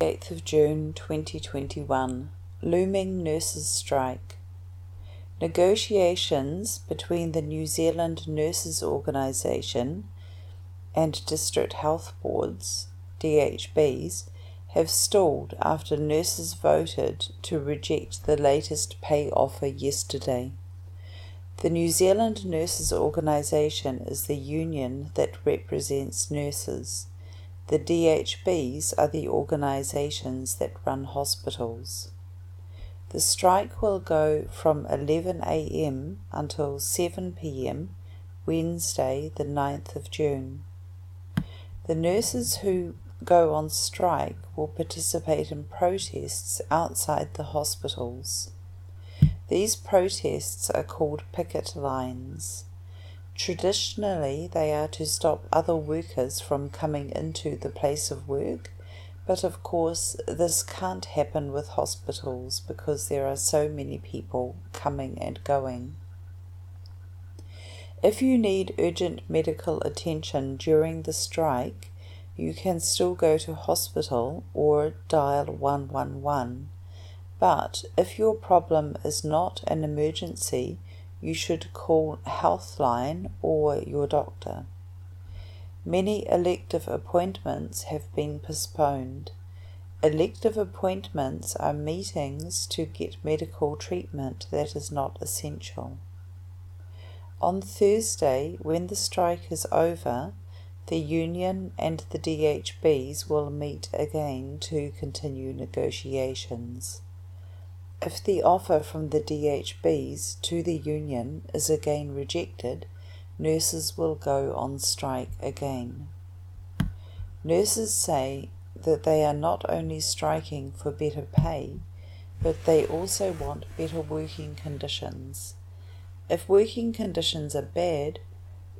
8th of June 2021, Looming Nurses' Strike. Negotiations between the New Zealand Nurses Organisation and District Health Boards, DHBs, have stalled after nurses voted to reject the latest pay offer yesterday. The New Zealand Nurses Organisation is the union that represents nurses. The DHBs are the organisations that run hospitals. The strike will go from 11 a.m. until 7 p.m, Wednesday the 9th of June. The nurses who go on strike will participate in protests outside the hospitals. These protests are called picket lines. Traditionally, they are to stop other workers from coming into the place of work, but of course this can't happen with hospitals because there are so many people coming and going. If you need urgent medical attention during the strike, you can still go to hospital or dial 111, but if your problem is not an emergency, you should call Healthline or your doctor. Many elective appointments have been postponed. Elective appointments are meetings to get medical treatment that is not essential. On Thursday, when the strike is over, the union and the DHBs will meet again to continue negotiations. If the offer from the DHBs to the union is again rejected, nurses will go on strike again. Nurses say that they are not only striking for better pay, but they also want better working conditions. If working conditions are bad,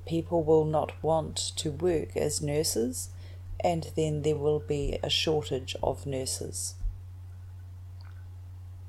people will not want to work as nurses, and then there will be a shortage of nurses.